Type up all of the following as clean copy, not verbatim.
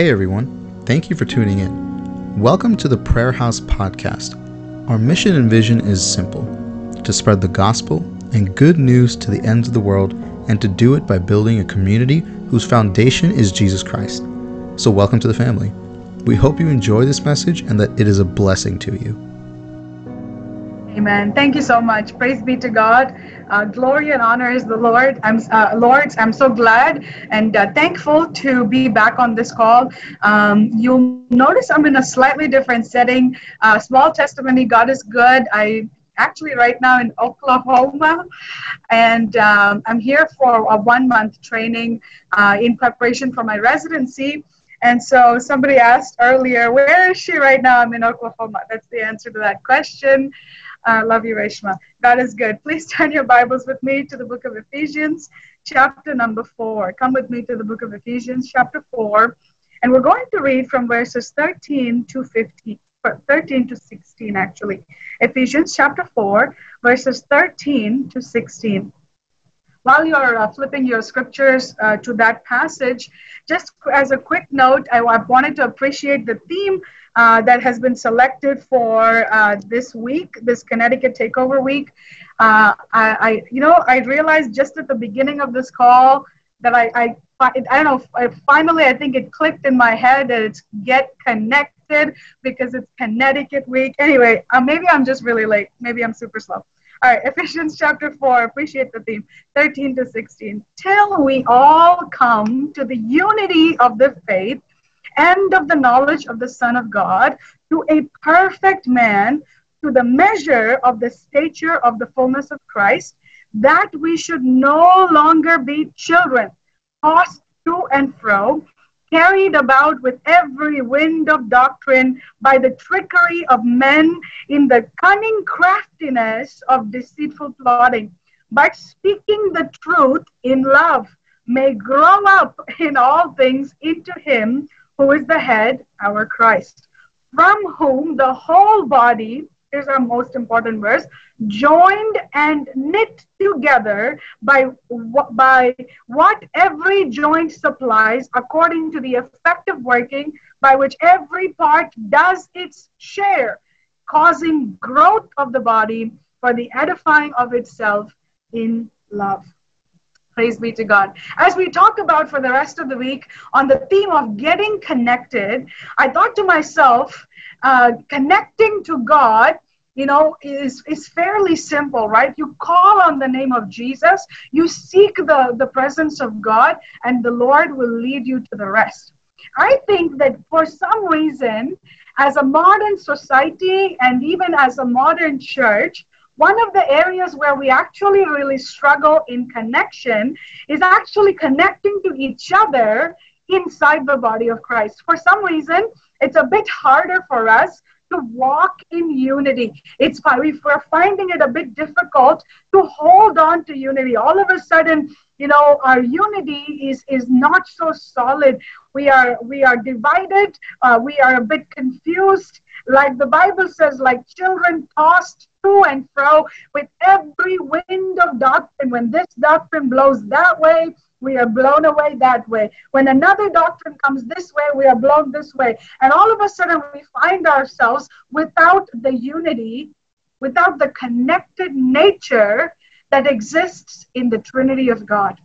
Hey everyone, thank you for tuning in. Welcome to the Prayer House Podcast. Our mission and vision is simple, to spread the gospel and good news to the ends of the world, and to do it by building a community whose foundation is Jesus Christ. So welcome to the family. We hope you enjoy this message and that it is a blessing to you. Amen. Thank you so much. Praise be to God. Glory and honor is the Lord. Lord's. I'm so glad and thankful to be back on this call. You'll notice I'm in a slightly different setting. Small testimony. God is good. I'm actually right now in Oklahoma, and I'm here for a 1-month training in preparation for my residency. And so somebody asked earlier, where is she right now? I'm in Oklahoma. That's the answer to that question. Love you, Reshma. God is good. Please turn your Bibles with me to the book of Ephesians, chapter number 4. Come with me to the book of Ephesians, chapter 4. And we're going to read from verses 13 to 16, actually. Ephesians, chapter 4, verses 13 to 16. While you're flipping your scriptures to that passage, just as a quick note, I wanted to appreciate the theme that has been selected for this week, this Connecticut Takeover Week. I realized just at the beginning of this call that I think it clicked in my head that it's Get Connected because it's Connecticut Week. Anyway, maybe I'm just really late. Maybe I'm super slow. All right, Ephesians chapter 4, appreciate the theme, 13 to 16. Till we all come to the unity of the faith and of the knowledge of the Son of God, to a perfect man, to the measure of the stature of the fullness of Christ, that we should no longer be children, tossed to and fro, carried about with every wind of doctrine by the trickery of men in the cunning craftiness of deceitful plotting, but speaking the truth in love may grow up in all things into him who is the head, our Christ, from whom the whole body, here's our most important verse, joined and knit together by what every joint supplies, according to the effective working by which every part does its share, causing growth of the body for the edifying of itself in love. Praise be to God. As we talk about for the rest of the week on the theme of getting connected, I thought to myself, connecting to God, is fairly simple, right? You call on the name of Jesus, you seek the presence of God, and the Lord will lead you to the rest. I think that for some reason, as a modern society and even as a modern church, one of the areas where we actually really struggle in connection is actually connecting to each other inside the body of Christ. For some reason, it's a bit harder for us to walk in unity. We're finding it a bit difficult to hold on to unity. All of a sudden, our unity is not so solid. We are divided. We are a bit confused. Like the Bible says, like children tossed to and fro with every wind of doctrine. When this doctrine blows that way, we are blown away that way. When another doctrine comes this way, we are blown this way. And all of a sudden, we find ourselves without the unity, without the connected nature that exists in the Trinity of God.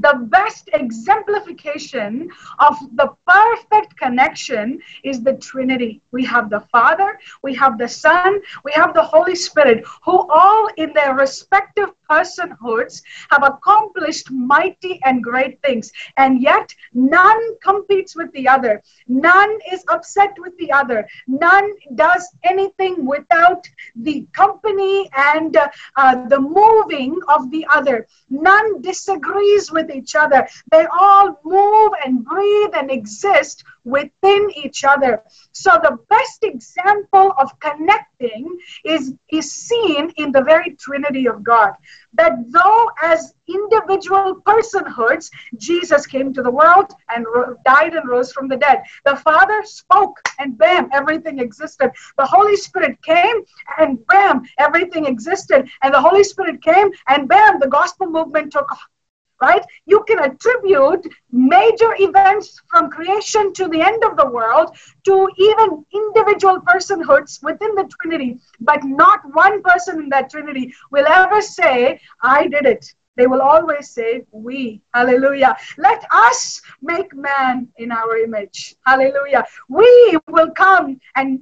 The best exemplification of the perfect connection is the Trinity. We have the Father, we have the Son, we have the Holy Spirit, who all in their respective personhoods have accomplished mighty and great things. And yet, none competes with the other. None is upset with the other. None does anything without the company and the moving of the other. None disagrees with each other. They all move and breathe and exist within each other. So the best example of connecting is seen in the very Trinity of God. That though as individual personhoods, Jesus came to the world and died and rose from the dead. The Father spoke and bam, everything existed. The Holy Spirit came and bam, everything existed. And the Holy Spirit came and bam, the gospel movement took off. right? You can attribute major events from creation to the end of the world to even individual personhoods within the Trinity, but not one person in that Trinity will ever say, I did it. They will always say, we. Hallelujah. Let us make man in our image. Hallelujah. We will come and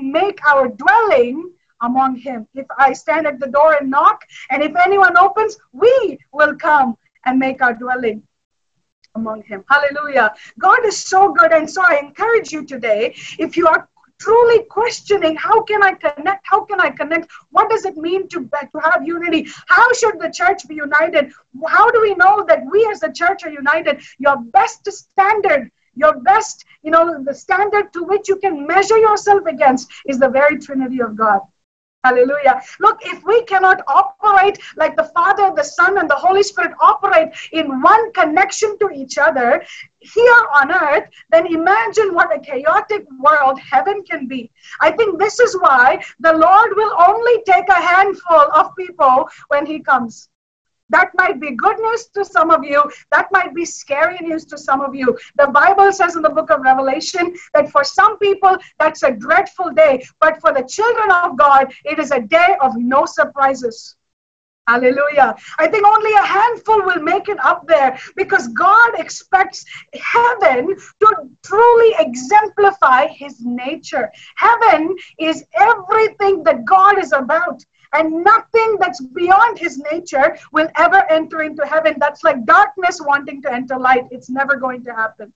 make our dwelling among him. If I stand at the door and knock, and if anyone opens, we will come and make our dwelling among him. Hallelujah. God is so good. And so I encourage you today, if you are truly questioning, how can I connect? How can I connect? What does it mean to have unity? How should the church be united? How do we know that we as the church are united? Your best standard, your best, the standard to which you can measure yourself against is the very Trinity of God. Hallelujah. Look, if we cannot operate like the Father, the Son, and the Holy Spirit operate in one connection to each other here on earth, then imagine what a chaotic world heaven can be. I think this is why the Lord will only take a handful of people when he comes. That might be good news to some of you. That might be scary news to some of you. The Bible says in the book of Revelation that for some people, that's a dreadful day. But for the children of God, it is a day of no surprises. Hallelujah. I think only a handful will make it up there, because God expects heaven to truly exemplify his nature. Heaven is everything that God is about. And nothing that's beyond his nature will ever enter into heaven. That's like darkness wanting to enter light. It's never going to happen.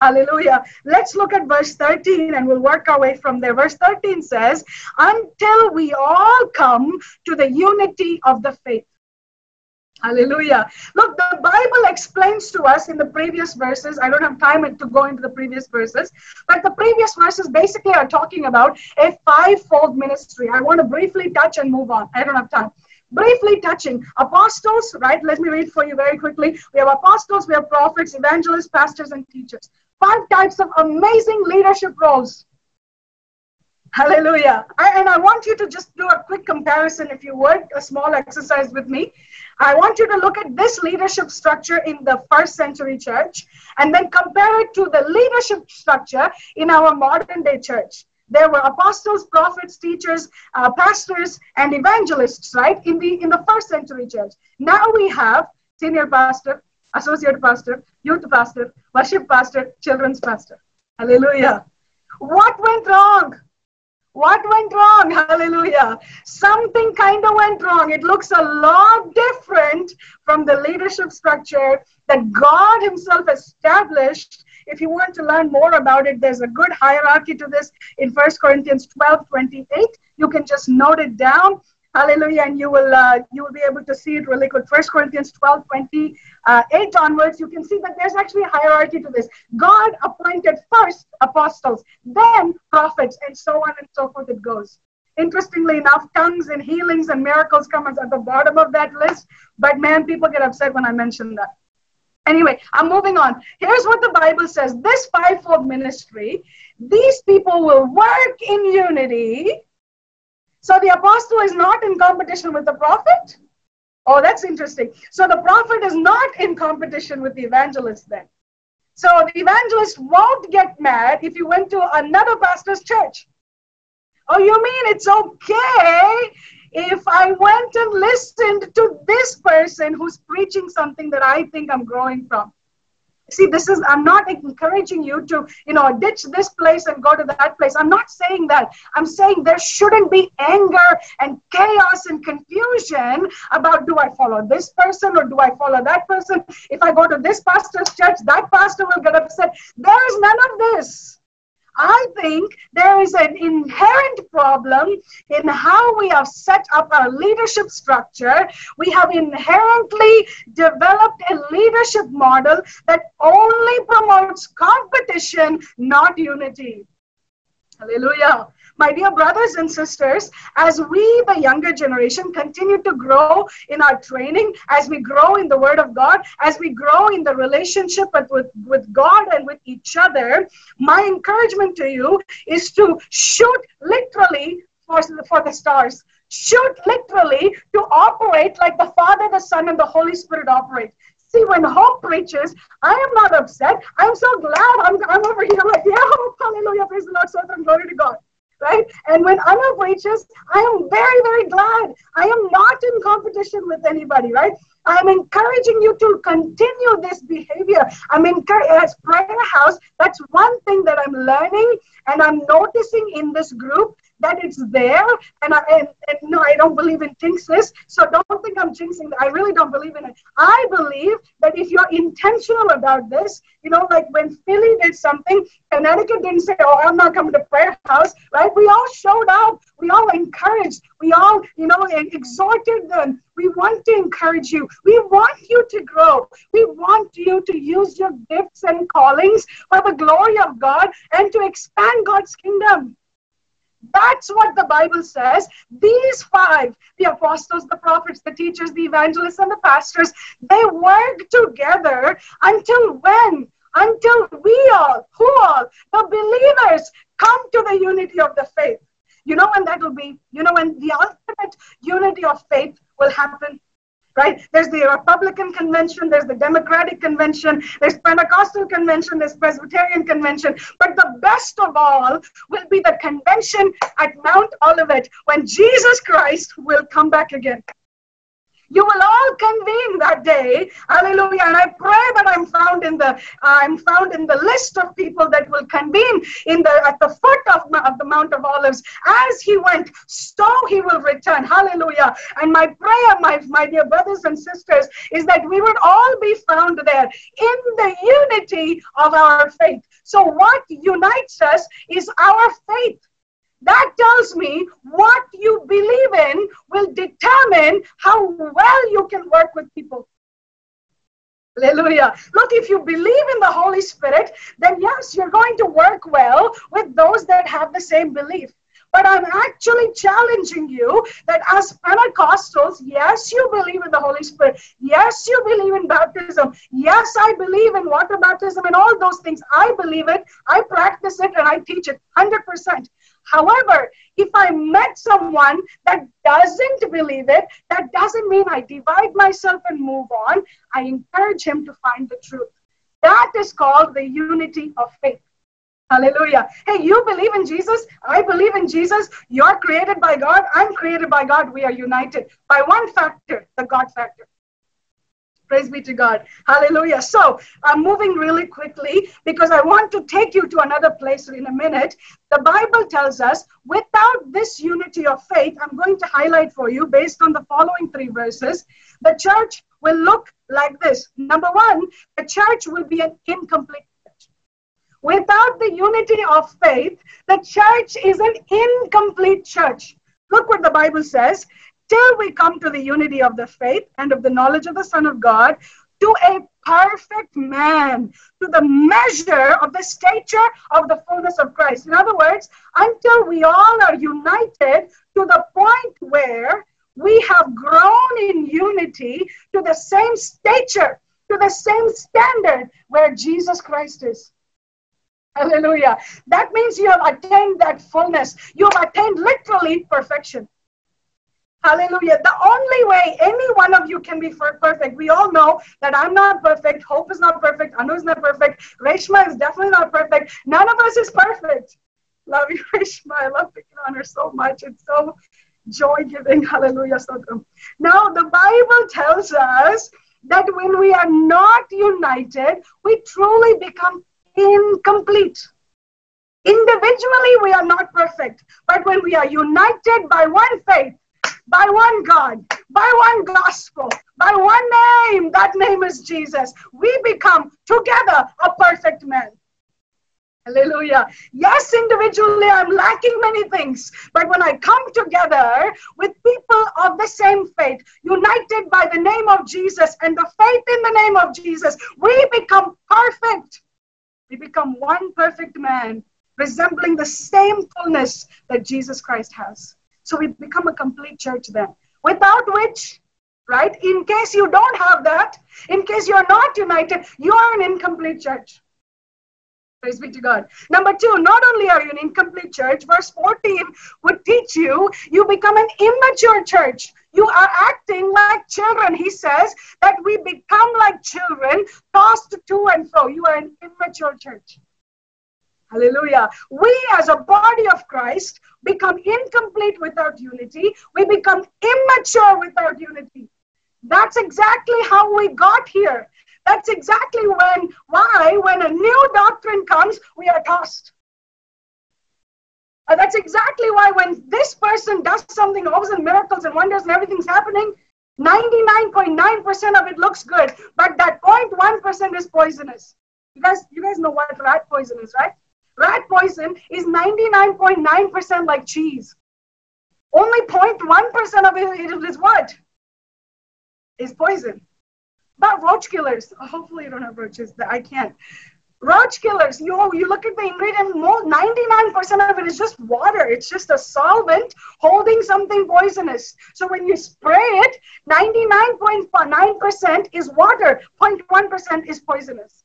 Hallelujah. Let's look at verse 13 and we'll work our way from there. Verse 13 says, until we all come to the unity of the faith. Hallelujah. Look, the Bible explains to us in the previous verses. I don't have time to go into the previous verses, but the previous verses basically are talking about a five-fold ministry. I want to briefly touch and move on. I don't have time. Briefly touching apostles, right? Let me read for you very quickly. We have apostles, we have prophets, evangelists, pastors, and teachers. Five types of amazing leadership roles. Hallelujah. I want you to just do a quick comparison, if you would, a small exercise with me. I want you to look at this leadership structure in the first century church and then compare it to the leadership structure in our modern day church. There were apostles, prophets, teachers, pastors, and evangelists, right, in the first century church. Now we have senior pastor, associate pastor, youth pastor, worship pastor, children's pastor. Hallelujah. What went wrong? What went wrong? Hallelujah. Something kind of went wrong. It looks a lot different from the leadership structure that God himself established. If you want to learn more about it, there's a good hierarchy to this in First Corinthians 12:28. You can just note it down. Hallelujah. And you will be able to see it really good. First Corinthians 12:28 onwards, you can see that there's actually a hierarchy to this. God appointed first apostles, then prophets, and so on and so forth it goes. Interestingly enough, tongues and healings and miracles come at the bottom of that list. But man, people get upset when I mention that. Anyway, I'm moving on. Here's what the Bible says. This fivefold ministry, these people will work in unity. So the apostle is not in competition with the prophet? Oh, that's interesting. So the prophet is not in competition with the evangelist then. So the evangelist won't get mad if you went to another pastor's church. Oh, you mean it's okay if I went and listened to this person who's preaching something that I think I'm growing from? See, I'm not encouraging you to, ditch this place and go to that place. I'm not saying that. I'm saying there shouldn't be anger and chaos and confusion about, do I follow this person or do I follow that person? If I go to this pastor's church, that pastor will get upset. There is none of this. I think there is an inherent problem in how we have set up our leadership structure. We have inherently developed a leadership model that only promotes competition, not unity. Hallelujah. My dear brothers and sisters, as we, the younger generation, continue to grow in our training, as we grow in the Word of God, as we grow in the relationship with God and with each other, my encouragement to you is to shoot literally for the stars. Shoot literally to operate like the Father, the Son, and the Holy Spirit operate. See, when hope preaches, I am not upset. I'm so glad I'm over here. I'm like, yeah, hallelujah, praise the Lord, so glory to God. Right? And when Anna preaches, I am very, very glad. I am not in competition with anybody, right? I'm encouraging you to continue this behavior. I'm encouraging, as Prayer House, that's one thing that I'm learning and I'm noticing in this group that it's there. And no, I don't believe in jinxes, so don't think I'm jinxing. I really don't believe in it. I believe that if you're intentional about this, you know, like when Philly did something, Connecticut didn't say, oh, I'm not coming to Prayer House, right? We all showed up. We all encouraged. We all, you know, exhorted them. We want to encourage you. We want you to grow. We want you to use your gifts and callings for the glory of God and to expand God's kingdom. That's what the Bible says. These five, the apostles, the prophets, the teachers, the evangelists, and the pastors, they work together until when? Until we all, who all? The believers come to the unity of the faith. You know when that will be? You know when the ultimate unity of faith will happen? Right? There's the Republican Convention, there's the Democratic Convention, there's Pentecostal Convention, there's Presbyterian Convention. But the best of all will be the convention at Mount Olivet when Jesus Christ will come back again. You will all convene that day, hallelujah, and I pray that I'm found in the list of people that will convene at the foot of the Mount of Olives. As he went, so he will return, hallelujah. And my prayer, my dear brothers and sisters, is that we would all be found there in the unity of our faith. So what unites us is our faith. That tells me what you believe in will determine how well you can work with people. Hallelujah. Look, if you believe in the Holy Spirit, then yes, you're going to work well with those that have the same belief. But I'm actually challenging you that as Pentecostals, yes, you believe in the Holy Spirit. Yes, you believe in baptism. Yes, I believe in water baptism and all those things. I believe it, I practice it, and I teach it 100%. However, if I met someone that doesn't believe it, that doesn't mean I divide myself and move on. I encourage him to find the truth. That is called the unity of faith. Hallelujah. Hey, you believe in Jesus. I believe in Jesus. You're created by God. I'm created by God. We are united by one factor, the God factor. Praise be to God. Hallelujah. So I'm moving really quickly because I want to take you to another place in a minute. The Bible tells us without this unity of faith, I'm going to highlight for you based on the following three verses, the church will look like this. Number one, the church will be an incomplete church. Without the unity of faith, the church is an incomplete church. Look what the Bible says. Till we come to the unity of the faith and of the knowledge of the Son of God, to a perfect man, to the measure of the stature of the fullness of Christ. In other words, until we all are united to the point where we have grown in unity to the same stature, to the same standard where Jesus Christ is. Hallelujah. That means you have attained that fullness. You have attained literally perfection. Hallelujah. The only way any one of you can be perfect, we all know that I'm not perfect, Hope is not perfect, Anu is not perfect, Reshma is definitely not perfect. None of us is perfect. Love you, Reshma. I love picking on her so much. It's so joy-giving. Hallelujah. Now, the Bible tells us that when we are not united, we truly become incomplete. Individually, we are not perfect. But when we are united by one faith, by one God, by one gospel, by one name, that name is Jesus, we become together a perfect man. Hallelujah. Yes, individually I'm lacking many things, but when I come together with people of the same faith, united by the name of Jesus and the faith in the name of Jesus, we become perfect. We become one perfect man, resembling the same fullness that Jesus Christ has. So we become a complete church then. Without which, right, in case you don't have that, in case you're not united, you are an incomplete church. Praise be to God. Number two, not only are you an incomplete church, verse 14 would teach you, you become an immature church. You are acting like children. He says that we become like children, tossed to and fro. You are an immature church. Hallelujah. We as a body of Christ become incomplete without unity. We become immature without unity. That's exactly how we got here. That's exactly why when a new doctrine comes, we are tossed. That's exactly why when this person does something, all of a sudden miracles and wonders and everything's happening, 99.9% of it looks good. But that 0.1% is poisonous. You guys know what rat poison is, right? Rat poison is 99.9% like cheese. Only 0.1% of it is what? Is poison. But roach killers, hopefully you don't have roaches, I can't. Roach killers, you look at the ingredient, 99% of it is just water. It's just a solvent holding something poisonous. So when you spray it, 99.9% is water, 0.1% is poisonous.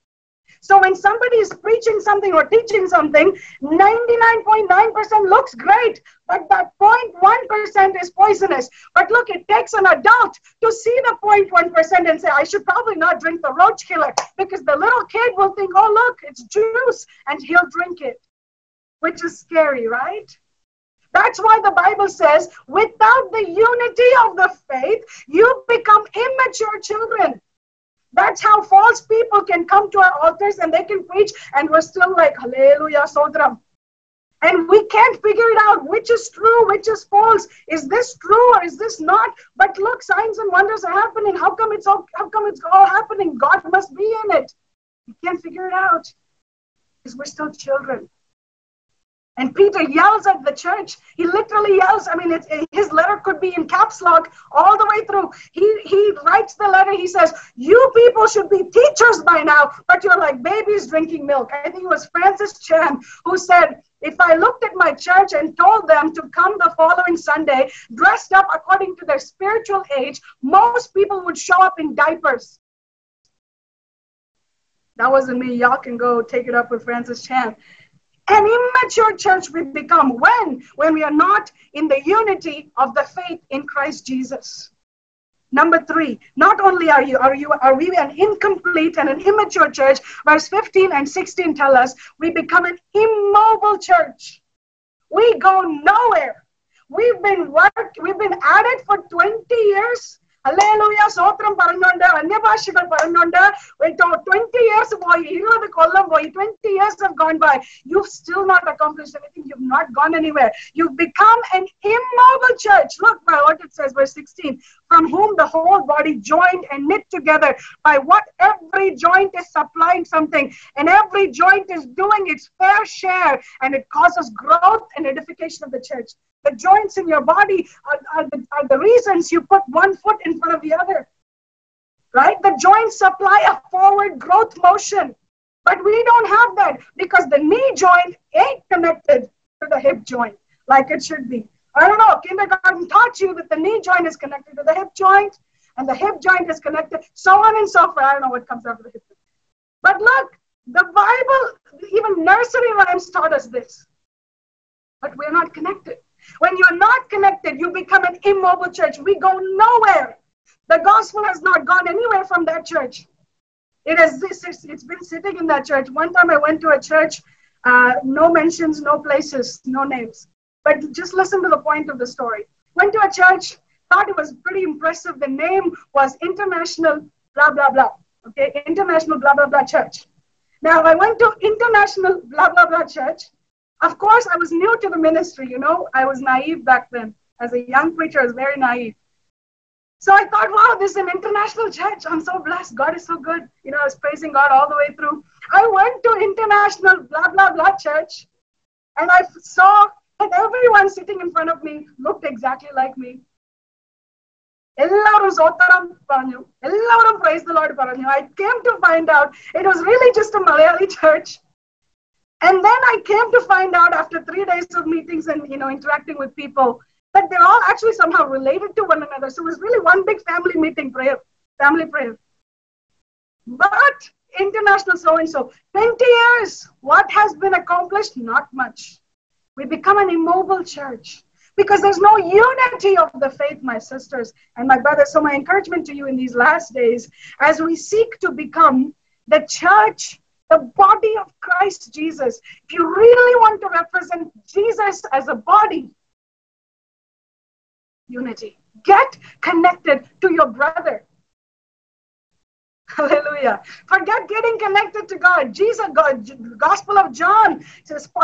So when somebody is preaching something or teaching something, 99.9% looks great, but that 0.1% is poisonous. But look, it takes an adult to see the 0.1% and say, I should probably not drink the roach killer, because the little kid will think, oh, look, it's juice, and he'll drink it, which is scary, right? That's why the Bible says, without the unity of the faith, you become immature children. That's how false people can come to our altars and they can preach and we're still like, hallelujah, sodram. And we can't figure it out, which is true, which is false. Is this true or is this not? But look, signs and wonders are happening. How come it's all happening? God must be in it. You can't figure it out because we're still children. And Peter yells at the church. He literally yells. I mean, his letter could be in caps lock all the way through. He writes the letter. He says, you people should be teachers by now, but you're like babies drinking milk. I think it was Francis Chan who said, if I looked at my church and told them to come the following Sunday, dressed up according to their spiritual age, most people would show up in diapers. That wasn't me. Y'all can go take it up with Francis Chan. An immature church we become when we are not in the unity of the faith in Christ Jesus. Number three, not only are we an incomplete and an immature church, verse 15 and 16 tell us we become an immobile church. We go nowhere. We've been at it for 20 years. Hallelujah, Sotram Paranonda, Anyabashikal Paranonda, 20 years boy, 20 years have gone by. You've still not accomplished anything. You've not gone anywhere. You've become an immobile church. Look what it says, verse 16. From whom the whole body joined and knit together by what every joint is supplying something, and every joint is doing its fair share, and it causes growth and edification of the church. The joints in your body are the reasons you put one foot in front of the other, right? The joints supply a forward growth motion, but we don't have that because the knee joint ain't connected to the hip joint like it should be. I don't know, kindergarten taught you that the knee joint is connected to the hip joint and the hip joint is connected, so on and so forth. I don't know what comes after the hip joint. But look, the Bible, even nursery rhymes taught us this, but we're not connected. When you're not connected, you become an immobile church. We go nowhere. The gospel has not gone anywhere from that church. It's been sitting in that church. One time I went to a church, no mentions, no places, no names. But just listen to the point of the story. Went to a church, thought it was pretty impressive. The name was International blah, blah, blah. Okay, International blah, blah, blah church. Now, I went to International blah, blah, blah church. Of course, I was new to the ministry, you know. I was naive back then. As a young preacher, I was very naive. So I thought, wow, this is an international church. I'm so blessed. God is so good. You know, I was praising God all the way through. I went to International blah, blah, blah church. And I saw that everyone sitting in front of me looked exactly like me. Ellarum praise the Lord. I came to find out it was really just a Malayali church. And then I came to find out after 3 days of meetings and, you know, interacting with people, that they're all actually somehow related to one another. So it was really one big family meeting prayer, family prayer. But international so-and-so. 20 years, what has been accomplished? Not much. We become an immobile church because there's no unity of the faith, my sisters and my brothers. So my encouragement to you in these last days, as we seek to become the church, the body of Christ Jesus, if you really want to represent Jesus as a body, unity. Get connected to your brother. Hallelujah. Forget getting connected to God. Jesus, God, Gospel of John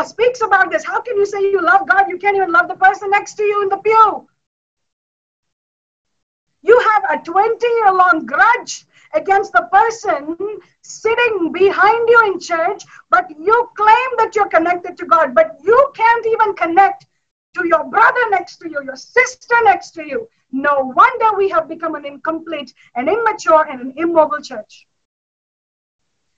speaks about this. How can you say you love God? You can't even love the person next to you in the pew. You have a 20-year-long grudge against the person sitting behind you in church, but you claim that you're connected to God, but you can't even connect to your brother next to you, your sister next to you. No wonder we have become an incomplete, an immature, and an immobile church.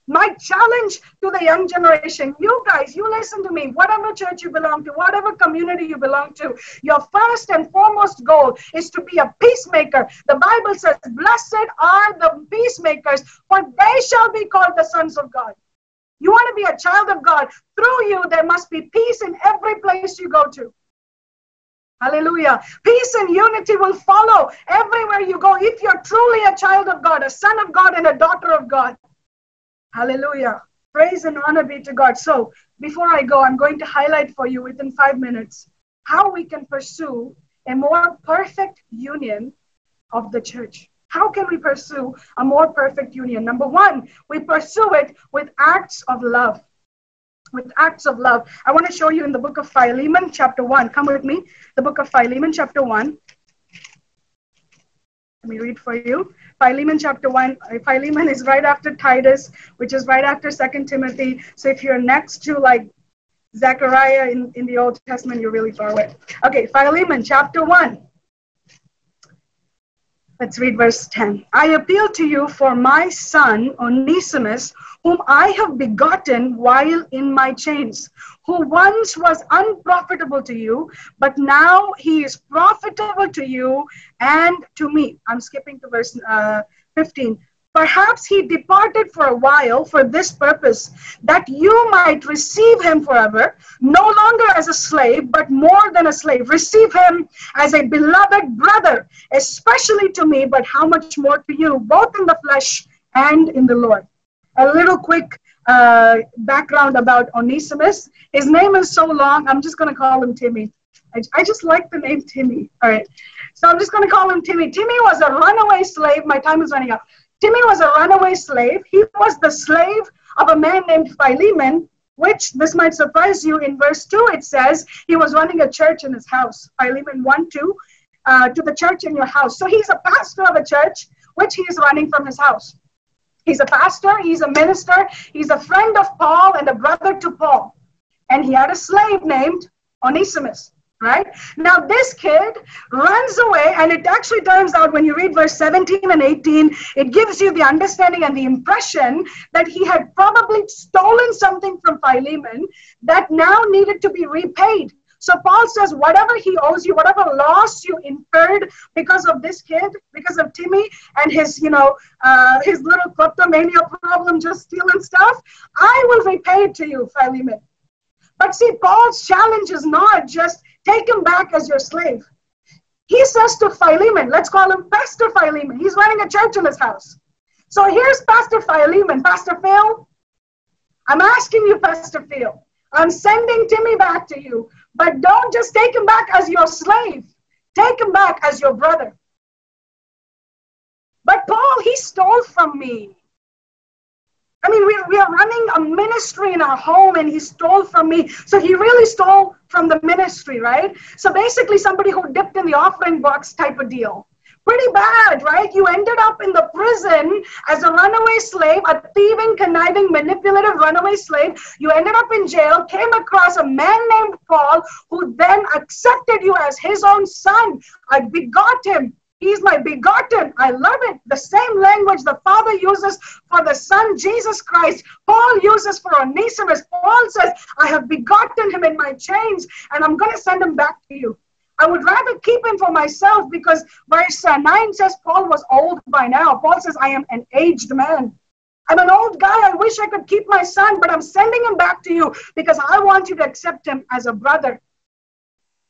My challenge to the young generation, you guys, you listen to me. Whatever church you belong to, whatever community you belong to, your first and foremost goal is to be a peacemaker. The Bible says, blessed are the peacemakers, for they shall be called the sons of God. You want to be a child of God. Through you, there must be peace in every place you go to. Hallelujah. Peace and unity will follow everywhere you go if you're truly a child of God, a son of God, and a daughter of God. Hallelujah. Praise and honor be to God. So before I go, I'm going to highlight for you within 5 minutes how we can pursue a more perfect union of the church. How can we pursue a more perfect union? Number one, we pursue it with acts of love. With acts of love. I want to show you in the book of Philemon, chapter 1. Come with me. The book of Philemon, chapter 1. Let me read for you. Philemon, chapter 1. Philemon is right after Titus, which is right after Second Timothy. So if you're next to, like, Zechariah in the Old Testament, you're really far away. Okay, Philemon, chapter 1. Let's read verse 10. I appeal to you for my son, Onesimus, whom I have begotten while in my chains, who once was unprofitable to you, but now he is profitable to you and to me. I'm skipping to verse 15. Perhaps he departed for a while for this purpose, that you might receive him forever, no longer as a slave, but more than a slave. Receive him as a beloved brother, especially to me, but how much more to you, both in the flesh and in the Lord. A little quick background about Onesimus. His name is so long, I'm just going to call him Timmy. I just like the name Timmy. All right. So I'm just going to call him Timmy. Timmy was a runaway slave. My time is running out. Timmy was a runaway slave. He was the slave of a man named Philemon, which this might surprise you. In verse 2, it says he was running a church in his house. Philemon 1:2, to the church in your house. So he's a pastor of a church, which he is running from his house. He's a pastor, he's a minister, he's a friend of Paul and a brother to Paul. And he had a slave named Onesimus, right? Now this kid runs away, and it actually turns out when you read verse 17 and 18, it gives you the understanding and the impression that he had probably stolen something from Philemon that now needed to be repaid. So Paul says, whatever he owes you, whatever loss you incurred because of this kid, because of Timmy and his, you know, his little kleptomania problem, just stealing stuff, I will repay it to you, Philemon. But see, Paul's challenge is not just take him back as your slave. He says to Philemon, let's call him Pastor Philemon. He's running a church in his house. So here's Pastor Philemon. Pastor Phil, I'm asking you, Pastor Phil, I'm sending Timmy back to you. But don't just take him back as your slave. Take him back as your brother. But Paul, he stole from me. I mean, we are running a ministry in our home, and he stole from me. So he really stole from the ministry, right? So basically somebody who dipped in the offering box type of deal. Pretty bad, right? You ended up in the prison as a runaway slave, a thieving, conniving, manipulative runaway slave. You ended up in jail, came across a man named Paul, who then accepted you as his own son. I begot him. He's my begotten. I love it. The same language the Father uses for the Son, Jesus Christ, Paul uses for Onesimus. Paul says, I have begotten him in my chains, and I'm going to send him back to you. I would rather keep him for myself, because verse 9 says Paul was old by now. Paul says, I am an aged man. I'm an old guy. I wish I could keep my son, but I'm sending him back to you because I want you to accept him as a brother.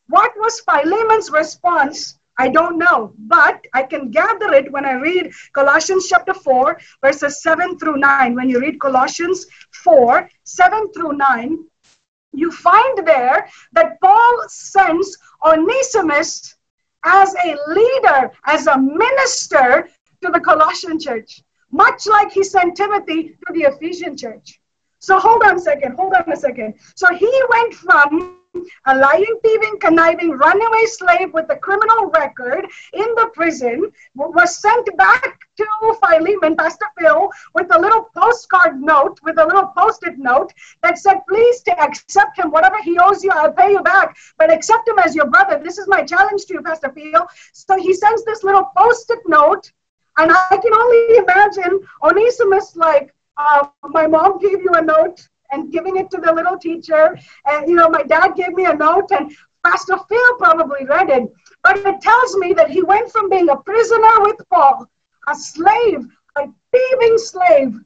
What was Philemon's response? I don't know, but I can gather it when I read Colossians chapter 4, verses 7 through 9. When you read Colossians 4, 7 through 9, you find there that Paul sends Onesimus as a leader, as a minister to the Colossian church, much like he sent Timothy to the Ephesian church. So hold on a second. So he went from a lying, thieving, conniving, runaway slave with a criminal record in the prison, was sent back to Philemon, Pastor Phil, with a little postcard note, with a little post-it note that said, please accept him. Whatever he owes you, I'll pay you back, but accept him as your brother. This is my challenge to you, Pastor Phil. So he sends this little post-it note, and I can only imagine Onesimus like, my mom gave you a note, and giving it to the little teacher. And, you know, my dad gave me a note, and Pastor Phil probably read it. But it tells me that he went from being a prisoner with Paul, a slave, a thieving slave,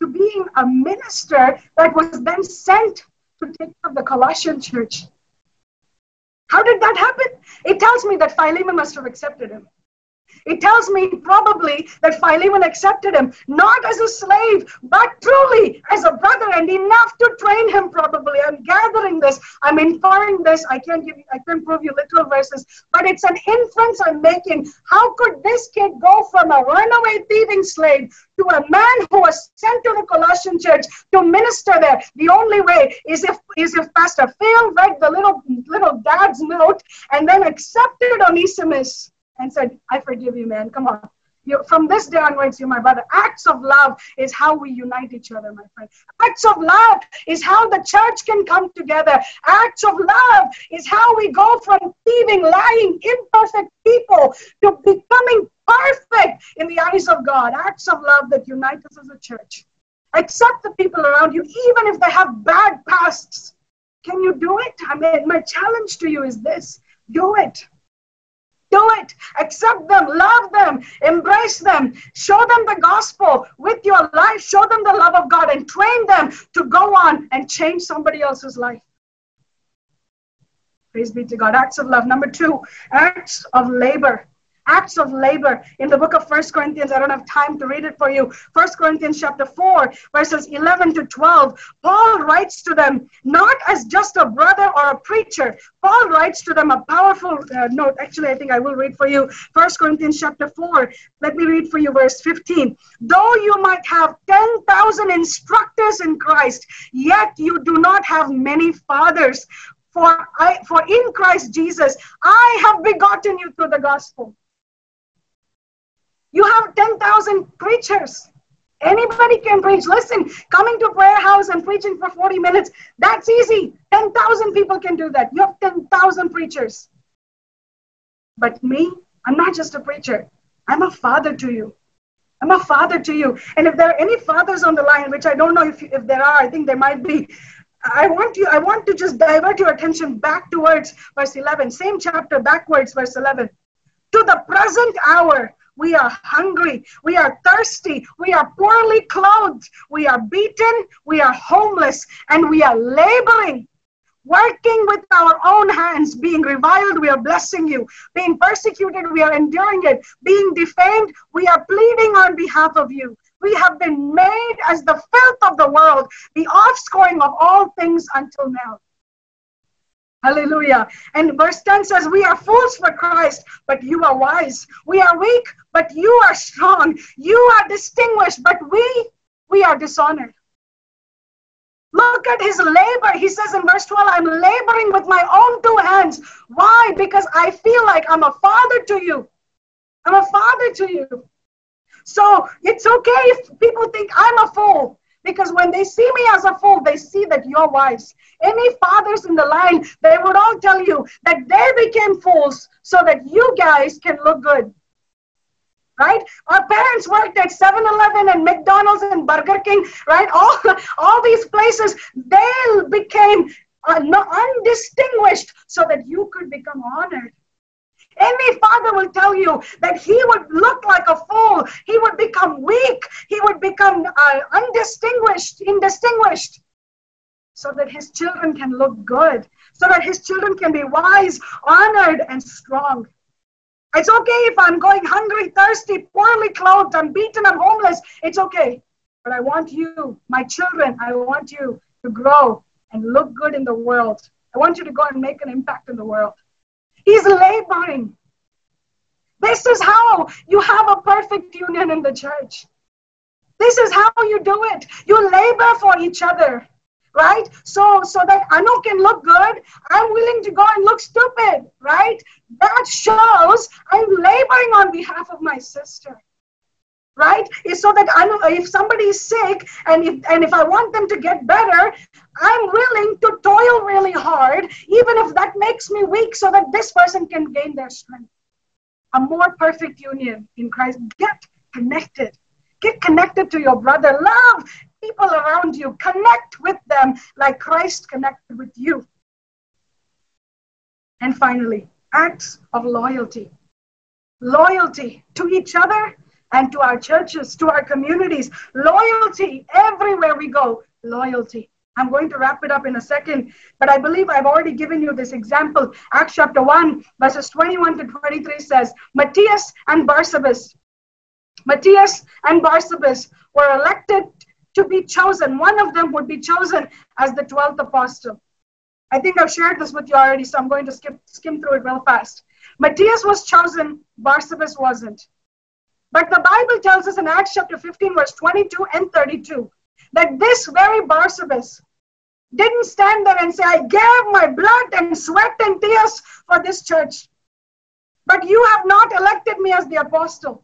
to being a minister that was then sent to take care of the Colossian church. How did that happen? It tells me that Philemon must have accepted him. It tells me probably that Philemon accepted him, not as a slave, but truly as a brother, and enough to train him probably. I'm gathering this. I'm inferring this. I can't prove you literal verses, but it's an inference I'm making. How could this kid go from a runaway thieving slave to a man who was sent to the Colossian church to minister there? The only way is if Pastor Phil read the little dad's note and then accepted Onesimus and said, I forgive you, man. Come on. From this day onwards, you're my brother. Acts of love is how we unite each other, my friend. Acts of love is how the church can come together. Acts of love is how we go from thieving, lying, imperfect people to becoming perfect in the eyes of God. Acts of love that unite us as a church. Accept the people around you, even if they have bad pasts. Can you do it? I mean, my challenge to you is this. Do it. Do it. Accept them. Love them. Embrace them. Show them the gospel with your life. Show them the love of God and train them to go on and change somebody else's life. Praise be to God. Acts of love. Number two, acts of labor. Acts of labor. In the book of First Corinthians, I don't have time to read it for you. First Corinthians chapter 4, verses 11 to 12. Paul writes to them, not as just a brother or a preacher. Paul writes to them a powerful note. Actually, I think I will read for you. First Corinthians chapter 4. Let me read for you verse 15. Though you might have 10,000 instructors in Christ, yet you do not have many fathers. For in Christ Jesus, I have begotten you through the gospel. You have 10,000 preachers. Anybody can preach. Listen, coming to Prayer House and preaching for 40 minutes, that's easy. 10,000 people can do that. You have 10,000 preachers. But me, I'm not just a preacher. I'm a father to you. I'm a father to you. And if there are any fathers on the line, which I don't know if there are, I think there might be, I want to just divert your attention back towards verse 11. Same chapter, backwards, verse 11. To the present hour, we are hungry, we are thirsty, we are poorly clothed, we are beaten, we are homeless, and we are laboring, working with our own hands, being reviled, we are blessing you, being persecuted, we are enduring it, being defamed, we are pleading on behalf of you. We have been made as the filth of the world, the offscouring of all things until now. Hallelujah. And verse 10 says, we are fools for Christ, but you are wise. We are weak, but you are strong. You are distinguished, but we are dishonored. Look at his labor. He says in verse 12, I'm laboring with my own two hands. Why? Because I feel like I'm a father to you. I'm a father to you. So it's okay if people think I'm a fool, because when they see me as a fool, they see that you're wise. Any fathers in the line, they would all tell you that they became fools so that you guys can look good. Right? Our parents worked at 7-Eleven and McDonald's and Burger King, right? All these places, they became undistinguished so that you could become honored. Every father will tell you that he would look like a fool. He would become weak. He would become indistinguished, so that his children can look good, so that his children can be wise, honored, and strong. It's okay if I'm going hungry, thirsty, poorly clothed, I'm beaten, I'm homeless. It's okay. But I want you, my children, I want you to grow and look good in the world. I want you to go and make an impact in the world. He's laboring. This is how you have a perfect union in the church. This is how you do it. You labor for each other, right? So that Anu can look good, I'm willing to go and look stupid, right? That shows I'm laboring on behalf of my sister, right? It's so that Anu, if somebody is sick and if I want them to get better, I'm willing to toil really hard, even if that makes me weak, so that this person can gain their strength. A more perfect union in Christ. Get connected. Get connected to your brother. Love people around you. Connect with them like Christ connected with you. And finally, acts of loyalty. Loyalty to each other and to our churches, to our communities. Loyalty everywhere we go. Loyalty. I'm going to wrap it up in a second, but I believe I've already given you this example. Acts chapter 1, verses 21 to 23 says, Matthias and Barsabbas were elected to be chosen. One of them would be chosen as the 12th apostle. I think I've shared this with you already, so I'm going to skim through it real fast. Matthias was chosen, Barsabbas wasn't. But the Bible tells us in Acts chapter 15, verse 22 and 32, that this very Barsabbas didn't stand there and say, I gave my blood and sweat and tears for this church, but you have not elected me as the apostle.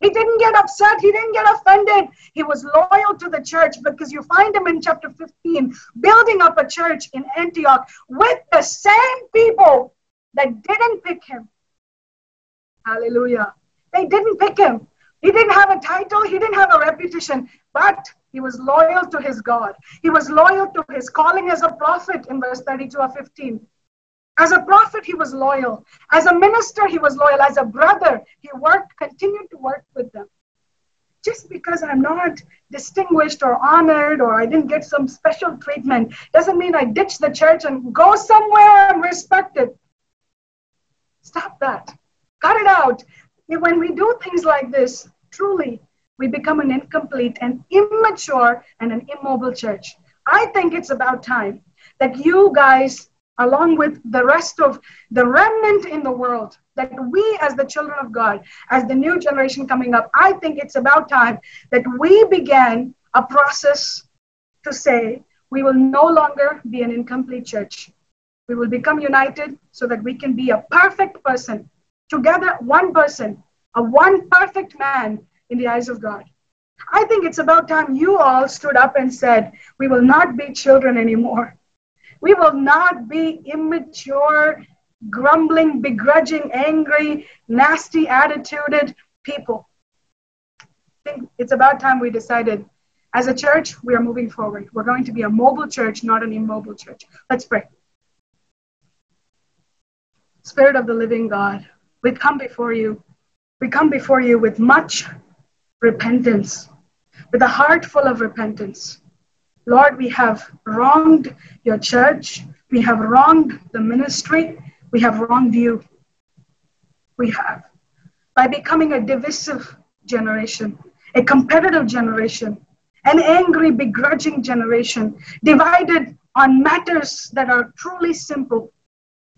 He didn't get upset. He didn't get offended. He was loyal to the church, because you find him in chapter 15, building up a church in Antioch with the same people that didn't pick him. Hallelujah. They didn't pick him. He didn't have a title. He didn't have a reputation, but he was loyal to his God. He was loyal to his calling as a prophet in verse 32 or 15. As a prophet, he was loyal. As a minister, he was loyal. As a brother, he continued to work with them. Just because I'm not distinguished or honored or I didn't get some special treatment doesn't mean I ditch the church and go somewhere and respect it. Stop that. Cut it out. When we do things like this, truly, we become an incomplete and immature and an immobile church. I think it's about time that you guys, along with the rest of the remnant in the world, that we as the children of God, as the new generation coming up, I think it's about time that we began a process to say, we will no longer be an incomplete church. We will become united so that we can be a perfect person, together one person, a one perfect man in the eyes of God. I think it's about time you all stood up and said, we will not be children anymore. We will not be immature, grumbling, begrudging, angry, nasty, attituded people. I think it's about time we decided, as a church, we are moving forward. We're going to be a mobile church, not an immobile church. Let's pray. Spirit of the living God, we come before you. We come before you with much repentance, with a heart full of repentance. Lord, we have wronged your church. We have wronged the ministry. We have wronged you. We have. By becoming a divisive generation, a competitive generation, an angry, begrudging generation, divided on matters that are truly simple,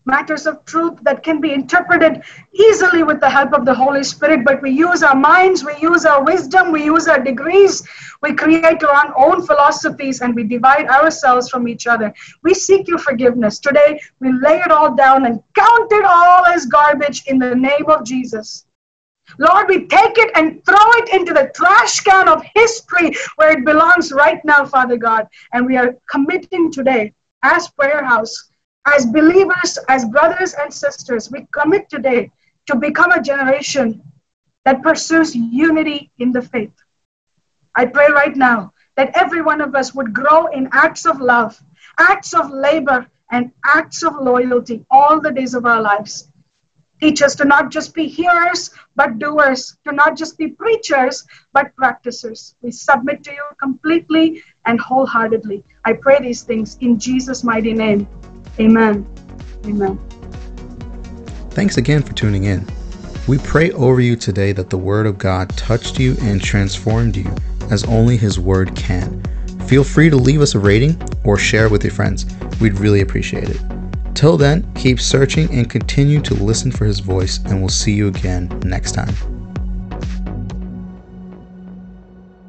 matters of truth that can be interpreted easily with the help of the Holy Spirit, but we use our minds, we use our wisdom, we use our degrees, we create our own philosophies, and we divide ourselves from each other. We seek your forgiveness. Today, we lay it all down and count it all as garbage in the name of Jesus. Lord, we take it and throw it into the trash can of history where it belongs right now, Father God, and we are committing today as Prayer House, as believers, as brothers and sisters, we commit today to become a generation that pursues unity in the faith. I pray right now that every one of us would grow in acts of love, acts of labor, and acts of loyalty all the days of our lives. Teach us to not just be hearers, but doers, to not just be preachers, but practicers. We submit to you completely and wholeheartedly. I pray these things in Jesus' mighty name. Amen. Amen. Thanks again for tuning in. We pray over you today that the Word of God touched you and transformed you as only His Word can. Feel free to leave us a rating or share with your friends. We'd really appreciate it. Till then, keep searching and continue to listen for His voice, and we'll see you again next time.